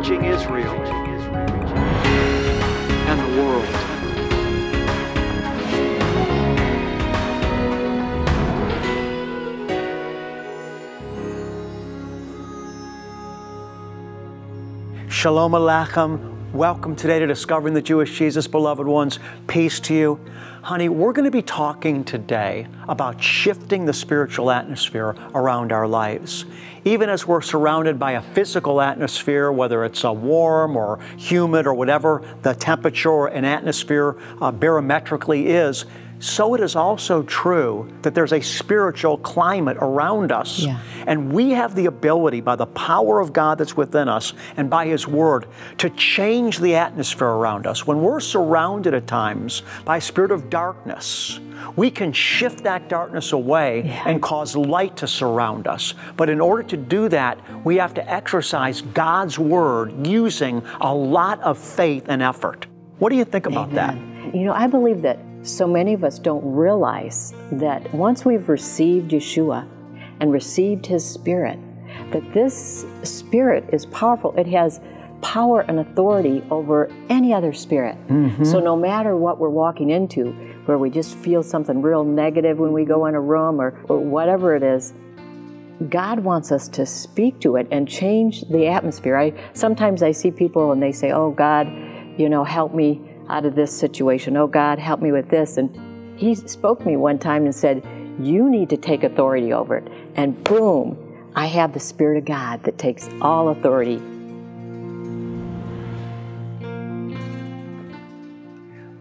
reaching Israel and the world. Shalom Aleichem. Welcome today to Discovering the Jewish Jesus, beloved ones. Peace to you. Honey, we're going to be talking today about shifting the spiritual atmosphere around our lives. Even as we're surrounded by a physical atmosphere, whether it's warm or humid or whatever the temperature or an atmosphere barometrically is, so it is also true that there's a spiritual climate around us. Yeah. And we have the ability, by the power of God that's within us and by His Word, to change the atmosphere around us. When we're surrounded at times by a spirit of darkness, we can shift that darkness away and cause light to surround us. But in order to do that, we have to exercise God's Word using a lot of faith and effort. What do you think about that? You know, I believe that so many of us don't realize that once we've received Yeshua and received His Spirit, that this Spirit is powerful. It has power and authority over any other spirit. Mm-hmm. So no matter what we're walking into, where we just feel something real negative when we go in a room or whatever it is, God wants us to speak to it and change the atmosphere. Sometimes I see people and they say, "Oh God, you know, help me out of this situation. Oh God, help me with this." And He spoke to me one time and said, "You need to take authority over it." And boom, I have the Spirit of God that takes all authority.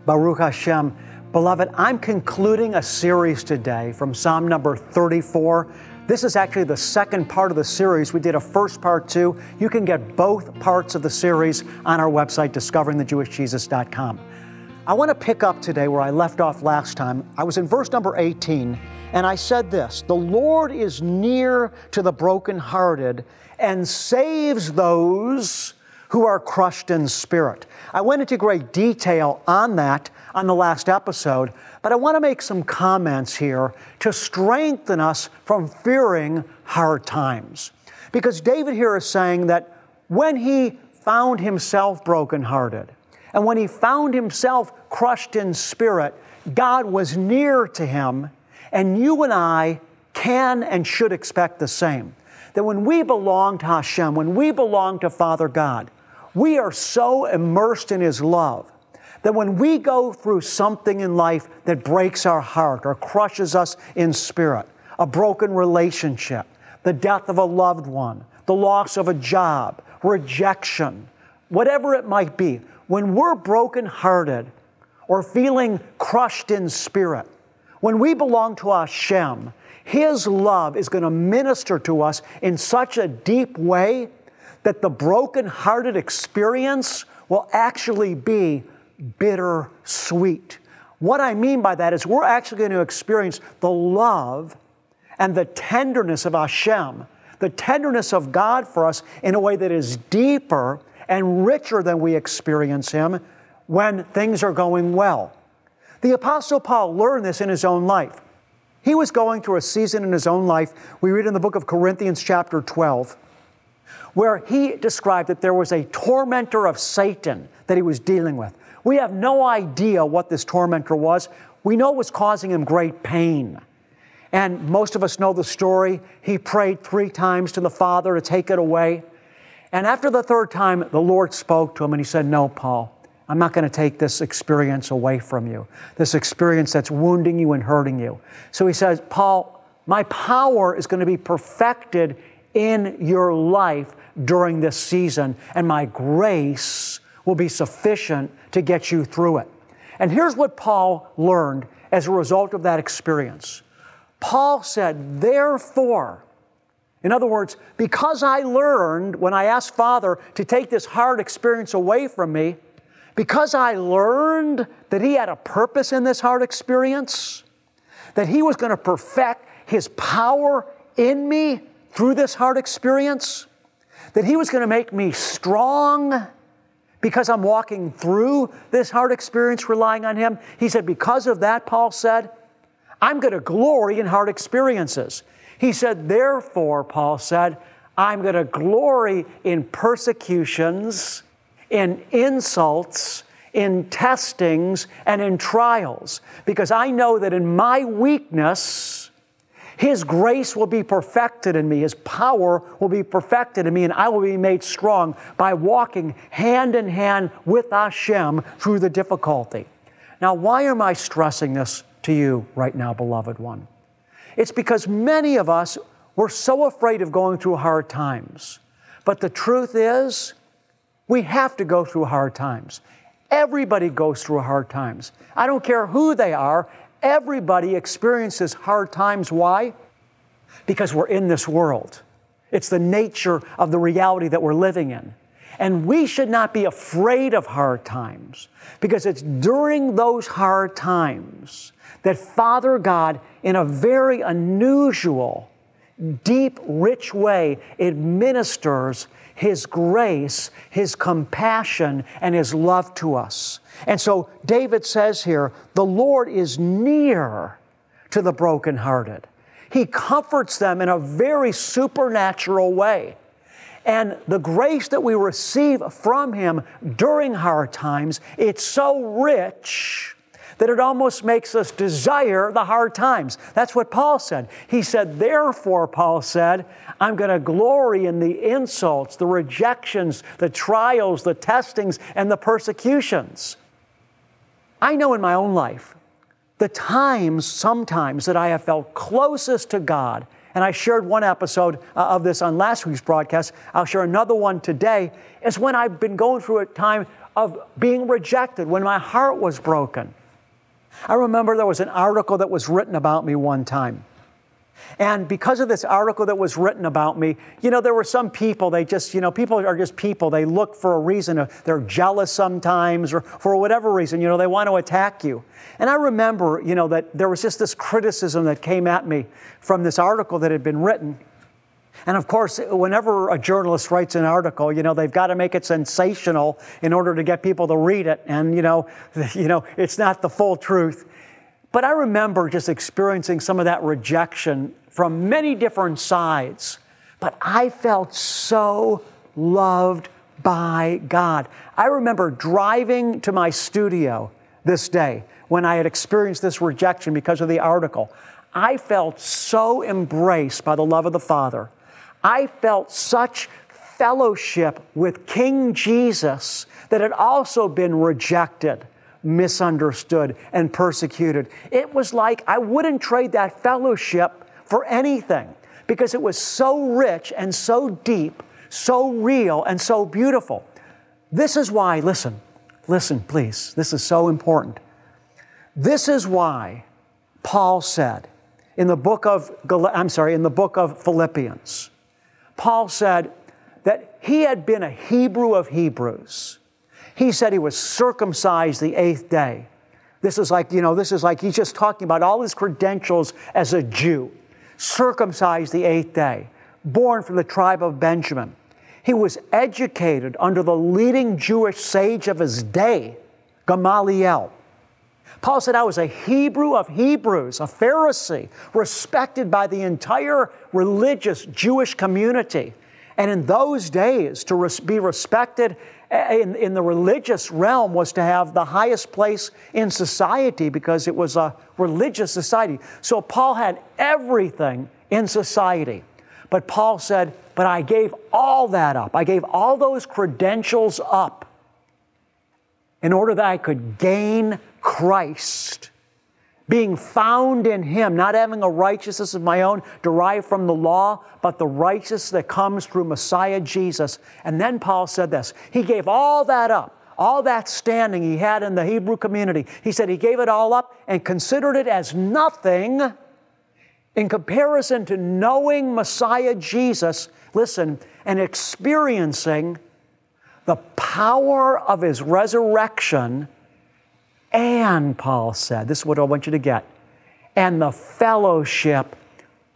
Baruch Hashem. Beloved, I'm concluding a series today from Psalm number 34. This is actually the second part of the series. We did a first part too. You can get both parts of the series on our website, discoveringthejewishjesus.com. I want to pick up today where I left off last time. I was in verse number 18, and I said this: "The Lord is near to the brokenhearted and saves those who are crushed in spirit." I went into great detail on that on the last episode, but I want to make some comments here to strengthen us from fearing hard times. Because David here is saying that when he found himself brokenhearted and when he found himself crushed in spirit, God was near to him, and you and I can and should expect the same. That when we belong to Hashem, when we belong to Father God, we are so immersed in His love that when we go through something in life that breaks our heart or crushes us in spirit, a broken relationship, the death of a loved one, the loss of a job, rejection, whatever it might be, when we're brokenhearted or feeling crushed in spirit, when we belong to Hashem, His love is going to minister to us in such a deep way that the brokenhearted experience will actually be bitter sweet. What I mean by that is we're actually going to experience the love and the tenderness of Hashem, the tenderness of God for us in a way that is deeper and richer than we experience Him when things are going well. The Apostle Paul learned this in his own life. He was going through a season in his own life. We read in the book of Corinthians chapter 12, where he described that there was a tormentor of Satan that he was dealing with. We have no idea what this tormentor was. We know it was causing him great pain. And most of us know the story. He prayed 3 times to the Father to take it away. And after the 3rd time, the Lord spoke to him and He said, "No, Paul, I'm not going to take this experience away from you, this experience that's wounding you and hurting you." So He says, "Paul, my power is going to be perfected in your life during this season, and my grace will be sufficient to get you through it." And here's what Paul learned as a result of that experience. Paul said, "Therefore," in other words, because I learned when I asked Father to take this hard experience away from me, because I learned that He had a purpose in this hard experience, that He was going to perfect His power in me through this hard experience, that He was going to make me strong because I'm walking through this hard experience relying on Him. He said, because of that, Paul said, I'm going to glory in hard experiences. He said, therefore, Paul said, I'm going to glory in persecutions, in insults, in testings, and in trials, because I know that in my weakness, His grace will be perfected in me, His power will be perfected in me, and I will be made strong by walking hand in hand with Hashem through the difficulty. Now, why am I stressing this to you right now, beloved one? It's because many of us were so afraid of going through hard times. But the truth is, we have to go through hard times. Everybody goes through hard times. I don't care who they are. Everybody experiences hard times. Why? Because we're in this world. It's the nature of the reality that we're living in. And we should not be afraid of hard times, because it's during those hard times that Father God, in a very unusual, deep, rich way, administers His grace, His compassion, and His love to us. And so David says here, the Lord is near to the brokenhearted. He comforts them in a very supernatural way. And the grace that we receive from Him during hard times, it's so rich that it almost makes us desire the hard times. That's what Paul said. He said, therefore, Paul said, I'm going to glory in the insults, the rejections, the trials, the testings, and the persecutions. I know in my own life, the times sometimes that I have felt closest to God, and I shared one episode of this on last week's broadcast, I'll share another one today, is when I've been going through a time of being rejected, when my heart was broken. I remember there was an article that was written about me one time. And because of this article that was written about me, there were some people, people are just people. They look for a reason. They're jealous sometimes, or for whatever reason, they want to attack you. And I remember, that there was just this criticism that came at me from this article that had been written. And of course, whenever a journalist writes an article, they've got to make it sensational in order to get people to read it. And, it's not the full truth. But I remember just experiencing some of that rejection from many different sides. But I felt so loved by God. I remember driving to my studio this day when I had experienced this rejection because of the article. I felt so embraced by the love of the Father. I felt such fellowship with King Jesus that had also been rejected, misunderstood, and persecuted. It was like I wouldn't trade that fellowship for anything, because it was so rich and so deep, so real and so beautiful. This is why, listen please, this is so important. This is why Paul said in the book of Philippians, Paul said that he had been a Hebrew of Hebrews. He said he was circumcised the 8th day. This is like he's just talking about all his credentials as a Jew. Circumcised the 8th day, born from the tribe of Benjamin. He was educated under the leading Jewish sage of his day, Gamaliel. Paul said, I was a Hebrew of Hebrews, a Pharisee, respected by the entire religious Jewish community. And in those days, to be respected in the religious realm was to have the highest place in society, because it was a religious society. So Paul had everything in society. But Paul said, but I gave all that up. I gave all those credentials up in order that I could gain Christ, being found in Him, not having a righteousness of my own derived from the law, but the righteousness that comes through Messiah Jesus. And then Paul said this, he gave all that up, all that standing he had in the Hebrew community. He said he gave it all up and considered it as nothing in comparison to knowing Messiah Jesus, listen, and experiencing the power of His resurrection. And Paul said, this is what I want you to get, and the fellowship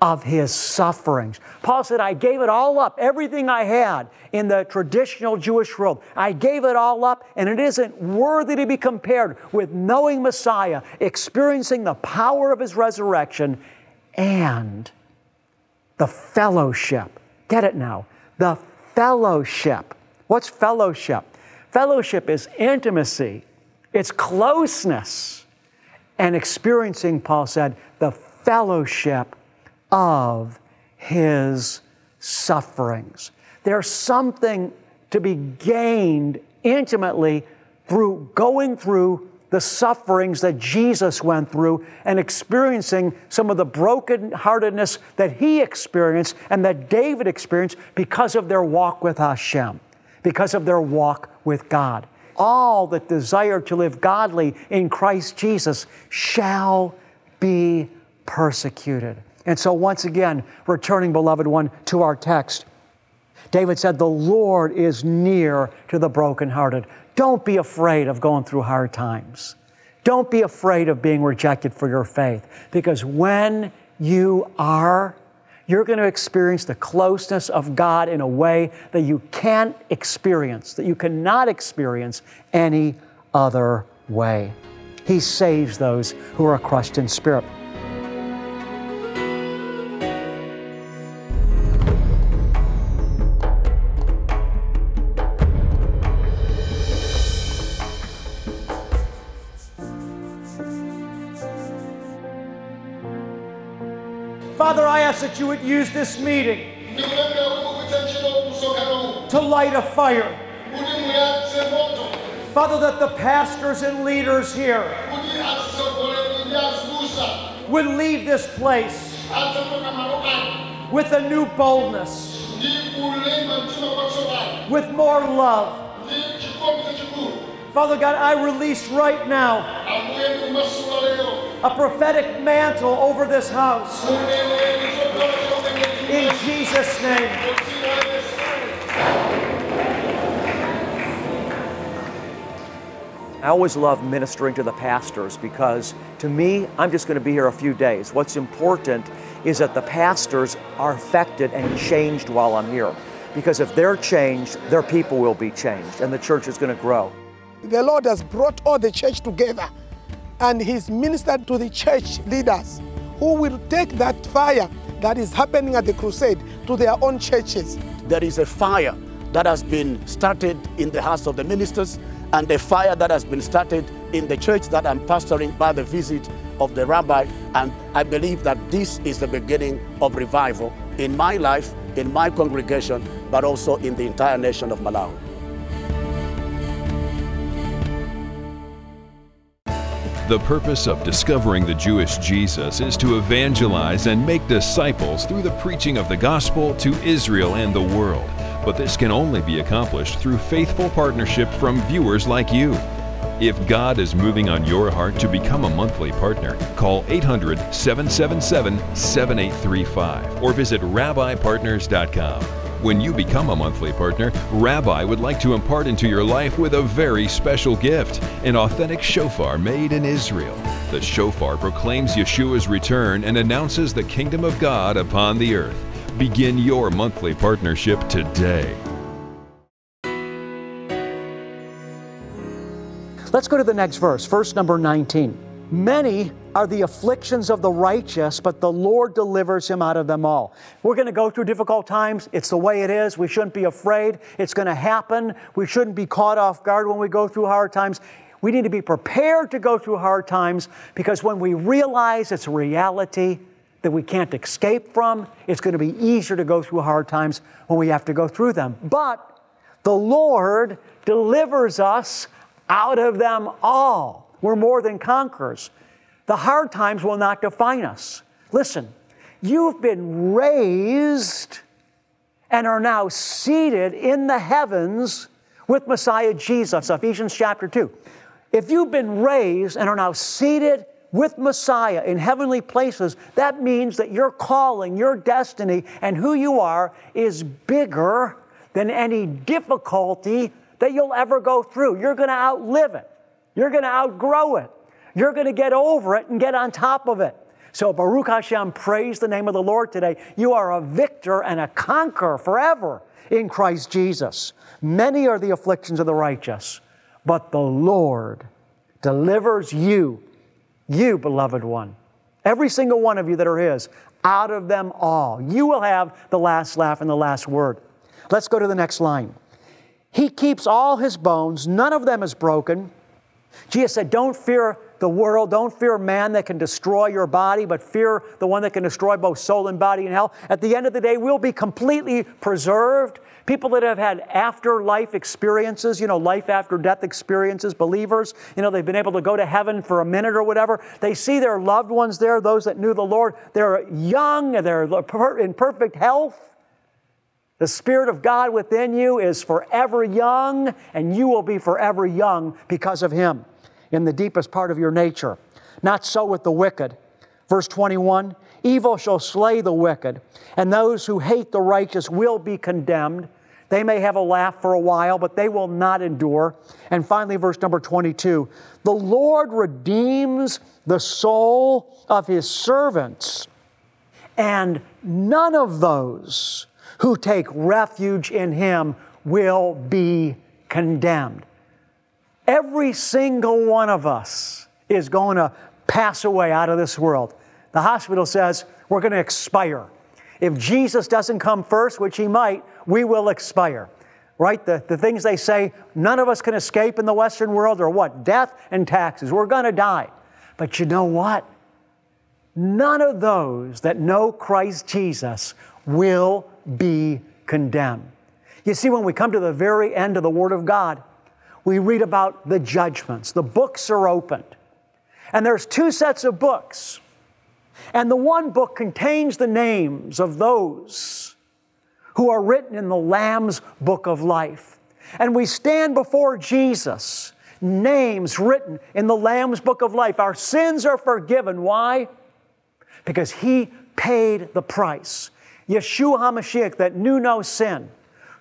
of His sufferings. Paul said, I gave it all up, everything I had in the traditional Jewish world. I gave it all up, and it isn't worthy to be compared with knowing Messiah, experiencing the power of His resurrection, and the fellowship. Get it now. the fellowship. What's fellowship? Fellowship is intimacy, it's closeness, and experiencing, Paul said, the fellowship of his sufferings. There's something to be gained intimately through going through the sufferings that Jesus went through and experiencing some of the brokenheartedness that he experienced and that David experienced because of their walk with Hashem, because of their walk with God. All that desire to live godly in Christ Jesus shall be persecuted. And so once again, returning, beloved one, to our text, David said, the Lord is near to the brokenhearted. Don't be afraid of going through hard times. Don't be afraid of being rejected for your faith, because when you are, you're going to experience the closeness of God in a way that you can't experience, that you cannot experience any other way. He saves those who are crushed in spirit. Father, I ask that you would use this meeting to light a fire. Father, that the pastors and leaders here would leave this place with a new boldness, with more love. Father God, I release right now a prophetic mantle over this house. In Jesus' name. I always love ministering to the pastors because to me, I'm just going to be here a few days. What's important is that the pastors are affected and changed while I'm here. Because if they're changed, their people will be changed and the church is going to grow. The Lord has brought all the church together. And he's ministered to the church leaders who will take that fire that is happening at the crusade to their own churches. There is a fire that has been started in the house of the ministers and a fire that has been started in the church that I'm pastoring by the visit of the rabbi. And I believe that this is the beginning of revival in my life, in my congregation, but also in the entire nation of Malawi. The purpose of Discovering the Jewish Jesus is to evangelize and make disciples through the preaching of the gospel to Israel and the world. But this can only be accomplished through faithful partnership from viewers like you. If God is moving on your heart to become a monthly partner, call 800-777-7835 or visit rabbitpartners.com. When you become a monthly partner, Rabbi would like to impart into your life with a very special gift, an authentic shofar made in Israel. The shofar proclaims Yeshua's return and announces the kingdom of God upon the earth. Begin your monthly partnership today. Let's go to the next verse, verse number 19. Many are the afflictions of the righteous, but the Lord delivers him out of them all. We're going to go through difficult times. It's the way it is. We shouldn't be afraid. It's going to happen. We shouldn't be caught off guard when we go through hard times. We need to be prepared to go through hard times, because when we realize it's a reality that we can't escape from, it's going to be easier to go through hard times when we have to go through them. But the Lord delivers us out of them all. We're more than conquerors. The hard times will not define us. Listen, you've been raised and are now seated in the heavens with Messiah Jesus, Ephesians chapter 2. If you've been raised and are now seated with Messiah in heavenly places, that means that your calling, your destiny, and who you are is bigger than any difficulty that you'll ever go through. You're going to outlive it. You're going to outgrow it. You're going to get over it and get on top of it. So Baruch Hashem, praise the name of the Lord today. You are a victor and a conqueror forever in Christ Jesus. Many are the afflictions of the righteous, but the Lord delivers you, beloved one, every single one of you that are his, out of them all. You will have the last laugh and the last word. Let's go to the next line. He keeps all his bones. None of them is broken. Jesus said, don't fear the world. Don't fear man that can destroy your body, but fear the one that can destroy both soul and body in hell. At the end of the day, we'll be completely preserved. People that have had afterlife experiences, life after death experiences, believers, they've been able to go to heaven for a minute or whatever. They see their loved ones there, those that knew the Lord. They're young, they're in perfect health. The Spirit of God within you is forever young, and you will be forever young because of Him in the deepest part of your nature. Not so with the wicked. Verse 21, evil shall slay the wicked, and those who hate the righteous will be condemned. They may have a laugh for a while, but they will not endure. And finally, verse number 22, the Lord redeems the soul of His servants, and none of those who take refuge in Him will be condemned. Every single one of us is going to pass away out of this world. The hospital says we're going to expire. If Jesus doesn't come first, which He might, we will expire. Right? The things they say, none of us can escape in the Western world are what? Death and taxes. We're going to die. But you know what? None of those that know Christ Jesus will be condemned. You see, when we come to the very end of the Word of God, we read about the judgments. The books are opened. And there's two sets of books. And the one book contains the names of those who are written in the Lamb's Book of Life. And we stand before Jesus, names written in the Lamb's Book of Life. Our sins are forgiven. Why? Because He paid the price. Yeshua HaMashiach, that knew no sin,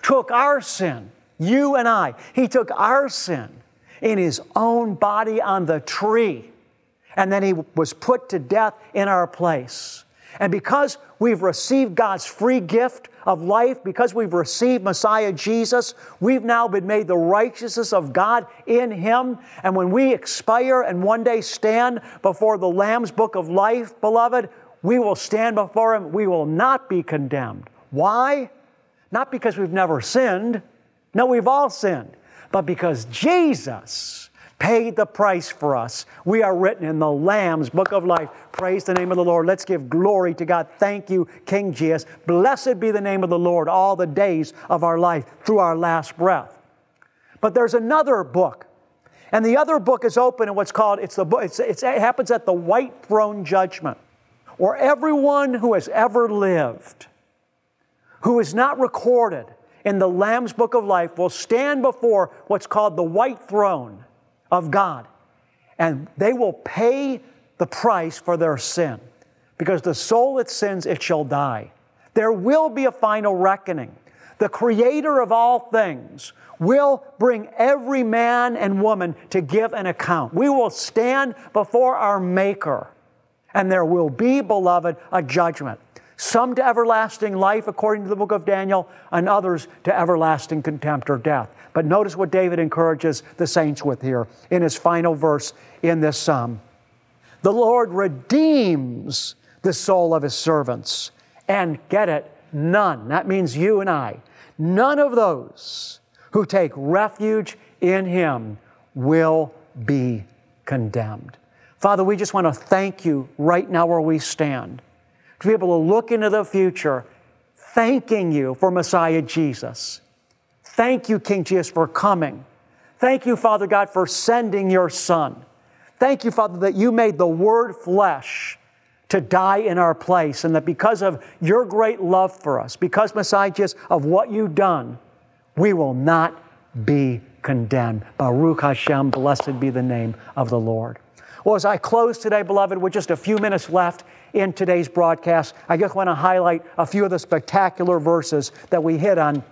took our sin, you and I. He took our sin in His own body on the tree. And then He was put to death in our place. And because we've received God's free gift of life, because we've received Messiah Jesus, we've now been made the righteousness of God in Him. And when we expire and one day stand before the Lamb's Book of Life, beloved, we will stand before Him. We will not be condemned. Why? Not because we've never sinned. No, we've all sinned. But because Jesus paid the price for us. We are written in the Lamb's Book of Life. Praise the name of the Lord. Let's give glory to God. Thank you, King Jesus. Blessed be the name of the Lord all the days of our life through our last breath. But there's another book. And the other book is open in what's called, it happens at the White Throne Judgment, or everyone who has ever lived, who is not recorded in the Lamb's Book of Life, will stand before what's called the White Throne of God, and they will pay the price for their sin, because the soul that sins, it shall die. There will be a final reckoning. The Creator of all things will bring every man and woman to give an account. We will stand before our Maker, and there will be, beloved, a judgment. Some to everlasting life, according to the book of Daniel, and others to everlasting contempt or death. But notice what David encourages the saints with here in his final verse in this psalm. The Lord redeems the soul of His servants, and get it, none. That means you and I. None of those who take refuge in Him will be condemned. Father, we just want to thank You right now where we stand, to be able to look into the future, thanking You for Messiah Jesus. Thank You, King Jesus, for coming. Thank You, Father God, for sending Your Son. Thank You, Father, that You made the Word flesh to die in our place, and that because of Your great love for us, because, Messiah Jesus, of what You've done, we will not be condemned. Baruch Hashem, blessed be the name of the Lord. Well, as I close today, beloved, with just a few minutes left in today's broadcast, I just want to highlight a few of the spectacular verses that we hit on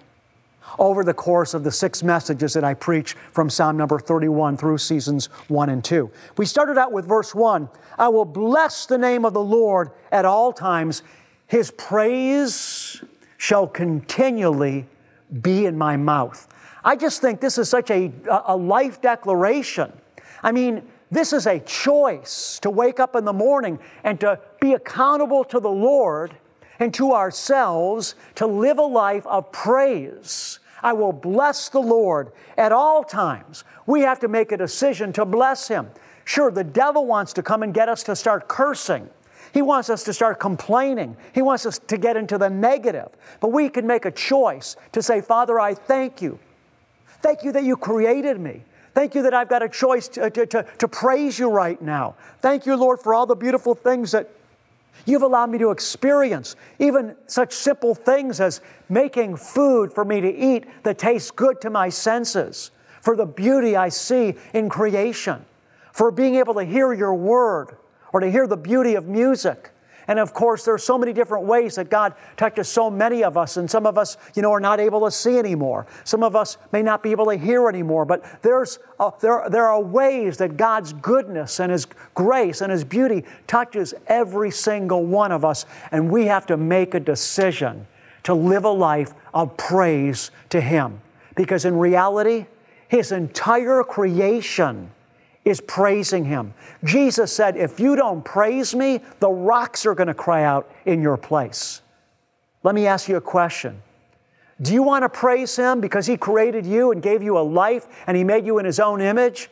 over the course of the 6 messages that I preach from Psalm number 31 through seasons 1 and 2. We started out with verse 1, I will bless the name of the Lord at all times. His praise shall continually be in my mouth. I just think this is such a life declaration. I mean, this is a choice to wake up in the morning and to be accountable to the Lord and to ourselves to live a life of praise. I will bless the Lord at all times. We have to make a decision to bless Him. Sure, the devil wants to come and get us to start cursing. He wants us to start complaining. He wants us to get into the negative. But we can make a choice to say, Father, I thank you. Thank you that you created me. Thank you that I've got a choice to praise you right now. Thank you, Lord, for all the beautiful things that you've allowed me to experience, even such simple things as making food for me to eat that tastes good to my senses, for the beauty I see in creation, for being able to hear your word or to hear the beauty of music. And of course, there are so many different ways that God touches so many of us, and some of us, are not able to see anymore. Some of us may not be able to hear anymore, but there are ways that God's goodness and His grace and His beauty touches every single one of us, and we have to make a decision to live a life of praise to Him. Because in reality, His entire creation is praising Him. Jesus said, if you don't praise me, the rocks are going to cry out in your place. Let me ask you a question. Do you want to praise Him because He created you and gave you a life and He made you in His own image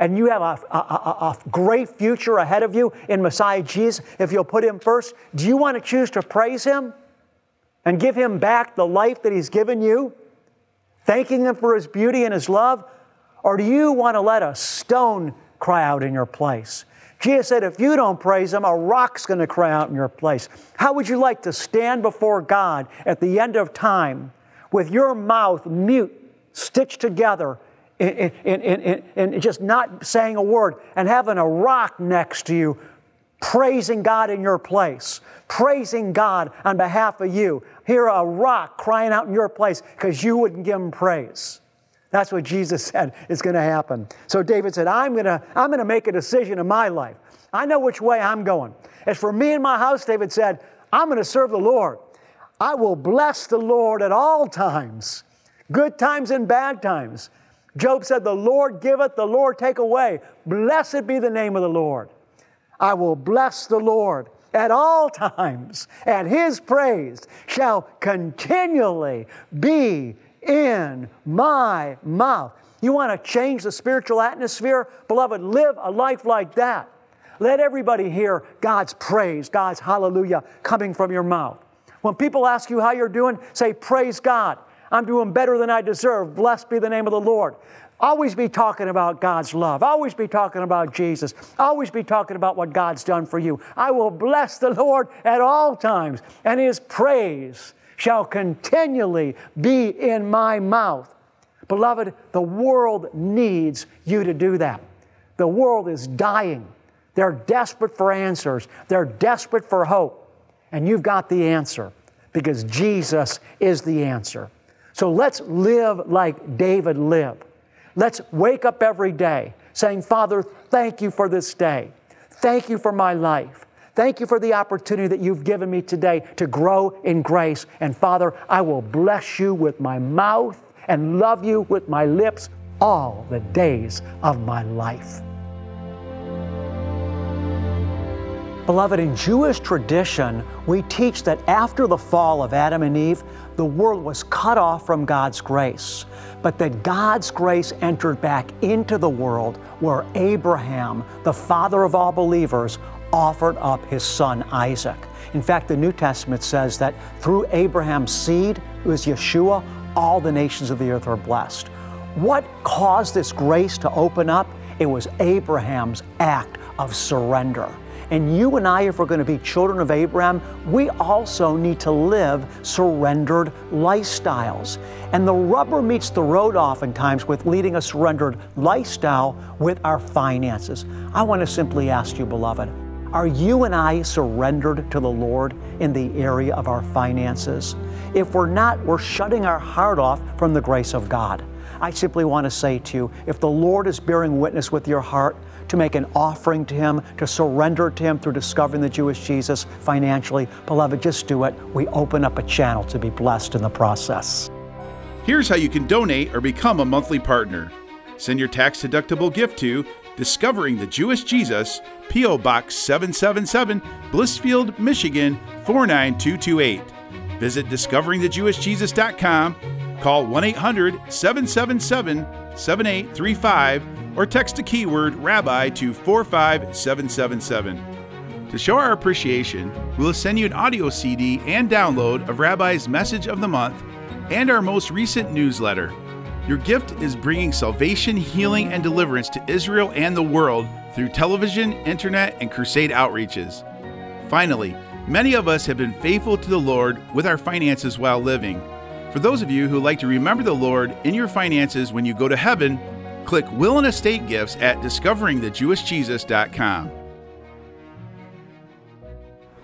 and you have a great future ahead of you in Messiah Jesus if you'll put Him first? Do you want to choose to praise Him and give Him back the life that He's given you, thanking Him for His beauty and His love? Or do you want to let a stone cry out in your place? Jesus said, if you don't praise Him, a rock's going to cry out in your place. How would you like to stand before God at the end of time with your mouth mute, stitched together, and just not saying a word, and having a rock next to you, praising God in your place, praising God on behalf of you? Hear a rock crying out in your place because you wouldn't give Him praise. That's what Jesus said is going to happen. So David said, I'm going to make a decision in my life. I know which way I'm going. As for me and my house, David said, I'm going to serve the Lord. I will bless the Lord at all times, good times and bad times. Job said, the Lord giveth, the Lord take away. Blessed be the name of the Lord. I will bless the Lord at all times, and His praise shall continually be in my mouth. You want to change the spiritual atmosphere? Beloved, live a life like that. Let everybody hear God's praise, God's hallelujah coming from your mouth. When people ask you how you're doing, say, praise God. I'm doing better than I deserve. Blessed be the name of the Lord. Always be talking about God's love. Always be talking about Jesus. Always be talking about what God's done for you. I will bless the Lord at all times, and His praise shall continually be in my mouth. Beloved, the world needs you to do that. The world is dying. They're desperate for answers. They're desperate for hope. And you've got the answer because Jesus is the answer. So let's live like David lived. Let's wake up every day saying, Father, thank you for this day. Thank you for my life. Thank you for the opportunity that you've given me today to grow in grace. And Father, I will bless you with my mouth and love you with my lips all the days of my life. Beloved, in Jewish tradition, we teach that after the fall of Adam and Eve, the world was cut off from God's grace, but that God's grace entered back into the world where Abraham, the father of all believers, offered up his son Isaac. In fact, the New Testament says that through Abraham's seed, who is Yeshua, all the nations of the earth are blessed. What caused this grace to open up? It was Abraham's act of surrender. And you and I, if we're going to be children of Abraham, we also need to live surrendered lifestyles. And the rubber meets the road oftentimes with leading a surrendered lifestyle with our finances. I want to simply ask you, beloved, are you and I surrendered to the Lord in the area of our finances? If we're not, we're shutting our heart off from the grace of God. I simply want to say to you, if the Lord is bearing witness with your heart to make an offering to Him, to surrender to Him through discovering the Jewish Jesus financially, beloved, just do it. We open up a channel to be blessed in the process. Here's how you can donate or become a monthly partner. Send your tax-deductible gift to Discovering the Jewish Jesus, P.O. Box 777, Blissfield, Michigan 49228. Visit discoveringthejewishjesus.com, call 1-800-777-7835, or text the keyword Rabbi to 45777. To show our appreciation, we'll send you an audio CD and download of Rabbi's Message of the Month and our most recent newsletter. Your gift is bringing salvation, healing, and deliverance to Israel and the world through television, internet, and crusade outreaches. Finally, many of us have been faithful to the Lord with our finances while living. For those of you who like to remember the Lord in your finances when you go to heaven, click Will and Estate Gifts at discoveringthejewishjesus.com.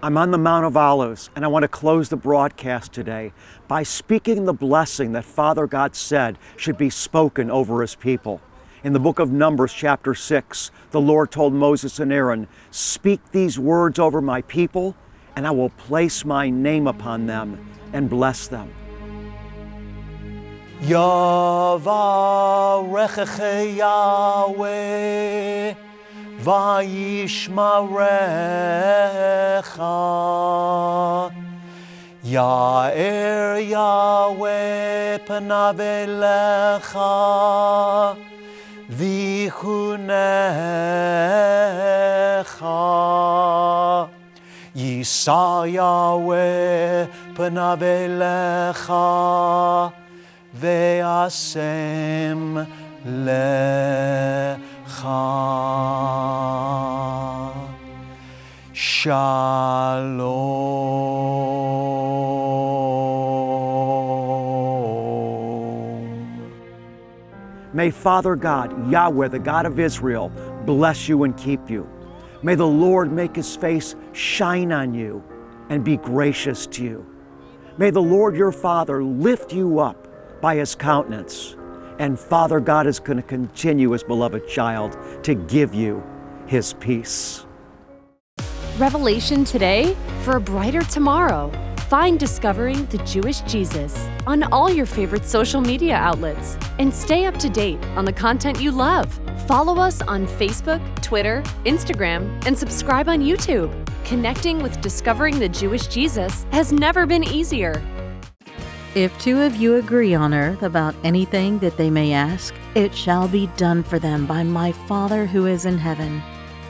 I'm on the Mount of Olives, and I want to close the broadcast today by speaking the blessing that Father God said should be spoken over his people. In the book of Numbers, chapter 6, the Lord told Moses and Aaron, "Speak these words over my people, and I will place my name upon them and bless them." Yavarechecha Yahweh Vayishmarecha Ya'er Yahweh Panav Elecha Vichunecha Yisa Yahweh Panav Elecha Ve'asem Lecha Shalom. May Father God, Yahweh, the God of Israel, bless you and keep you. May the Lord make his face shine on you and be gracious to you. May the Lord your Father lift you up by his countenance. And Father God is going to continue, his beloved child, to give you his peace. Revelation today for a brighter tomorrow. Find Discovering the Jewish Jesus on all your favorite social media outlets and stay up to date on the content you love. Follow us on Facebook, Twitter, Instagram, and subscribe on YouTube. Connecting with Discovering the Jewish Jesus has never been easier. If two of you agree on earth about anything that they may ask, it shall be done for them by my Father who is in heaven.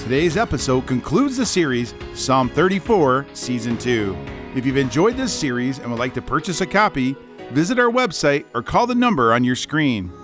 Today's episode concludes the series, Psalm 34, Season 2. If you've enjoyed this series and would like to purchase a copy, visit our website or call the number on your screen.